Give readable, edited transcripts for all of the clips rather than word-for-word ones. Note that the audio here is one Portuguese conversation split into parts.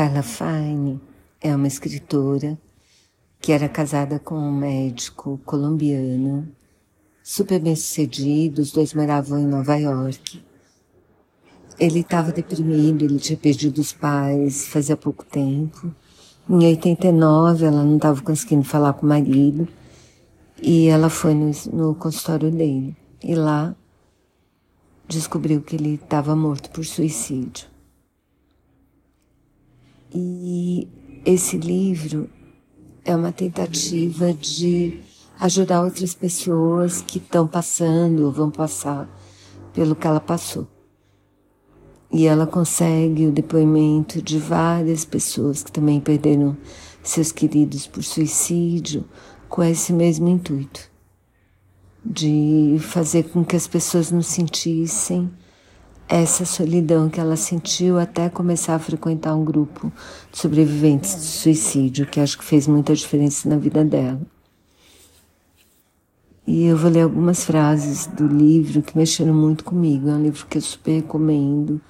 Carla Fine é uma escritora que era casada com um médico colombiano, super bem-sucedido, os dois moravam em Nova York. Ele estava deprimido, ele tinha perdido os pais fazia pouco tempo. Em 89, ela não estava conseguindo falar com o marido e ela foi no consultório dele. E lá descobriu que ele estava morto por suicídio. E esse livro é uma tentativa de ajudar outras pessoas que estão passando ou vão passar pelo que ela passou. E ela consegue o depoimento de várias pessoas que também perderam seus queridos por suicídio com esse mesmo intuito, de fazer com que as pessoas não sentissem essa solidão que ela sentiu até começar a frequentar um grupo de sobreviventes de suicídio, que acho que fez muita diferença na vida dela. E eu vou ler algumas frases do livro que mexeram muito comigo. É um livro que eu super recomendo.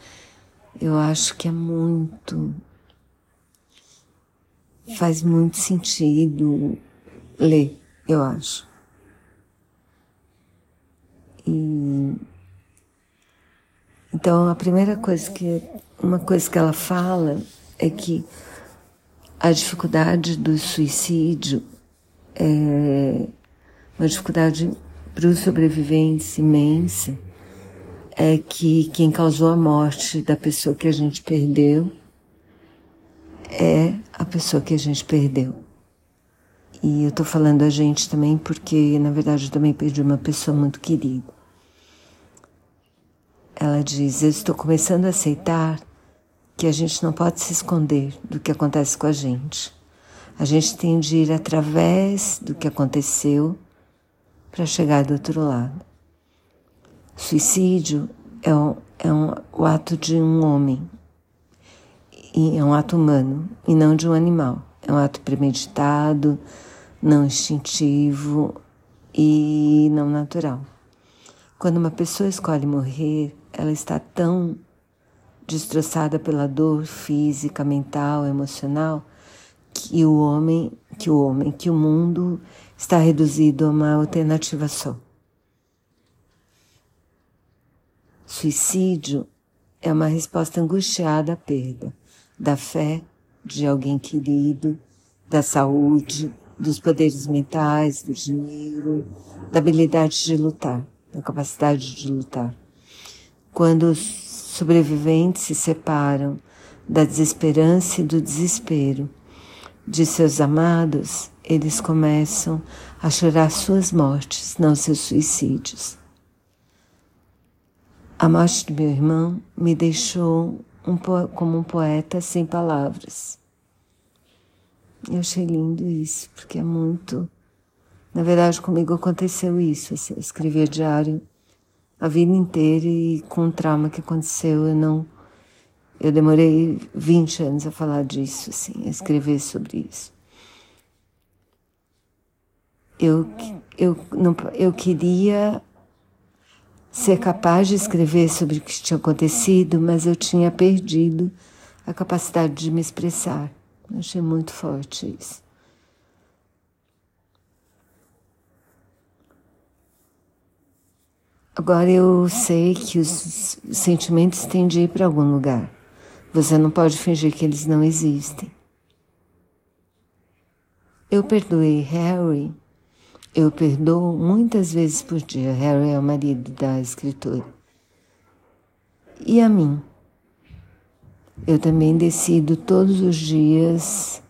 Eu acho que é muito... faz muito sentido ler, eu acho. E... então, a primeira coisa que... uma coisa que ela fala é que a dificuldade do suicídio é... uma dificuldade para os sobreviventes imensa é que quem causou a morte da pessoa que a gente perdeu é a pessoa que a gente perdeu. E eu estou falando a gente também porque, na verdade, eu também perdi uma pessoa muito querida. Ela diz, eu estou começando a aceitar que a gente não pode se esconder do que acontece com a gente. A gente tem de ir através do que aconteceu para chegar do outro lado. Suicídio é o ato de um homem, e é um ato humano, e não de um animal. É um ato premeditado, não instintivo e não natural. Quando uma pessoa escolhe morrer, ela está tão destroçada pela dor física, mental, emocional, que o mundo está reduzido a uma alternativa só. Suicídio é uma resposta angustiada à perda da fé de alguém querido, da saúde, dos poderes mentais, do dinheiro, da habilidade de lutar, da capacidade de lutar. Quando os sobreviventes se separam da desesperança e do desespero de seus amados, eles começam a chorar suas mortes, não seus suicídios. A morte do meu irmão me deixou como um poeta sem palavras. Eu achei lindo isso, porque é muito... na verdade, comigo aconteceu isso. Eu escrevia diário a vida inteira e com o trauma que aconteceu, eu demorei 20 anos a falar disso, assim, a escrever sobre isso. Eu queria ser capaz de escrever sobre o que tinha acontecido, mas eu tinha perdido a capacidade de me expressar. Eu achei muito forte isso. Agora eu sei que os sentimentos têm de ir para algum lugar. Você não pode fingir que eles não existem. Eu perdoei Harry. Eu perdoo muitas vezes por dia. Harry é o marido da escritora. E a mim? Eu também decido todos os dias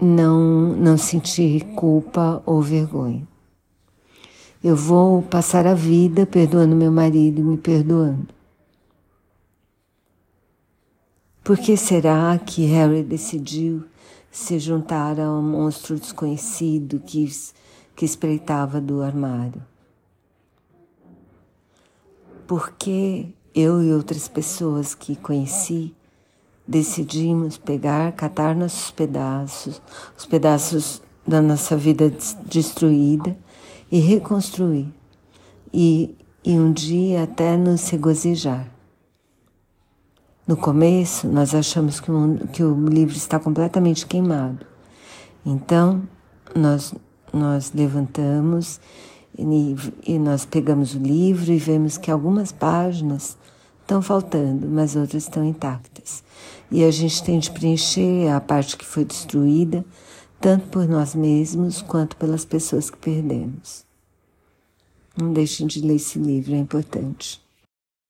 não sentir culpa ou vergonha. Eu vou passar a vida perdoando meu marido e me perdoando. Por que será que Harry decidiu se juntar a um monstro desconhecido que espreitava do armário? Porque eu e outras pessoas que conheci decidimos catar nossos pedaços, os pedaços da nossa vida destruída, e reconstruir, e um dia até nos regozijar. No começo, nós achamos que o livro está completamente queimado. Então, nós levantamos e nós pegamos o livro e vemos que algumas páginas estão faltando, mas outras estão intactas. E a gente tem de preencher a parte que foi destruída, tanto por nós mesmos quanto pelas pessoas que perdemos. Não deixem de ler esse livro, é importante.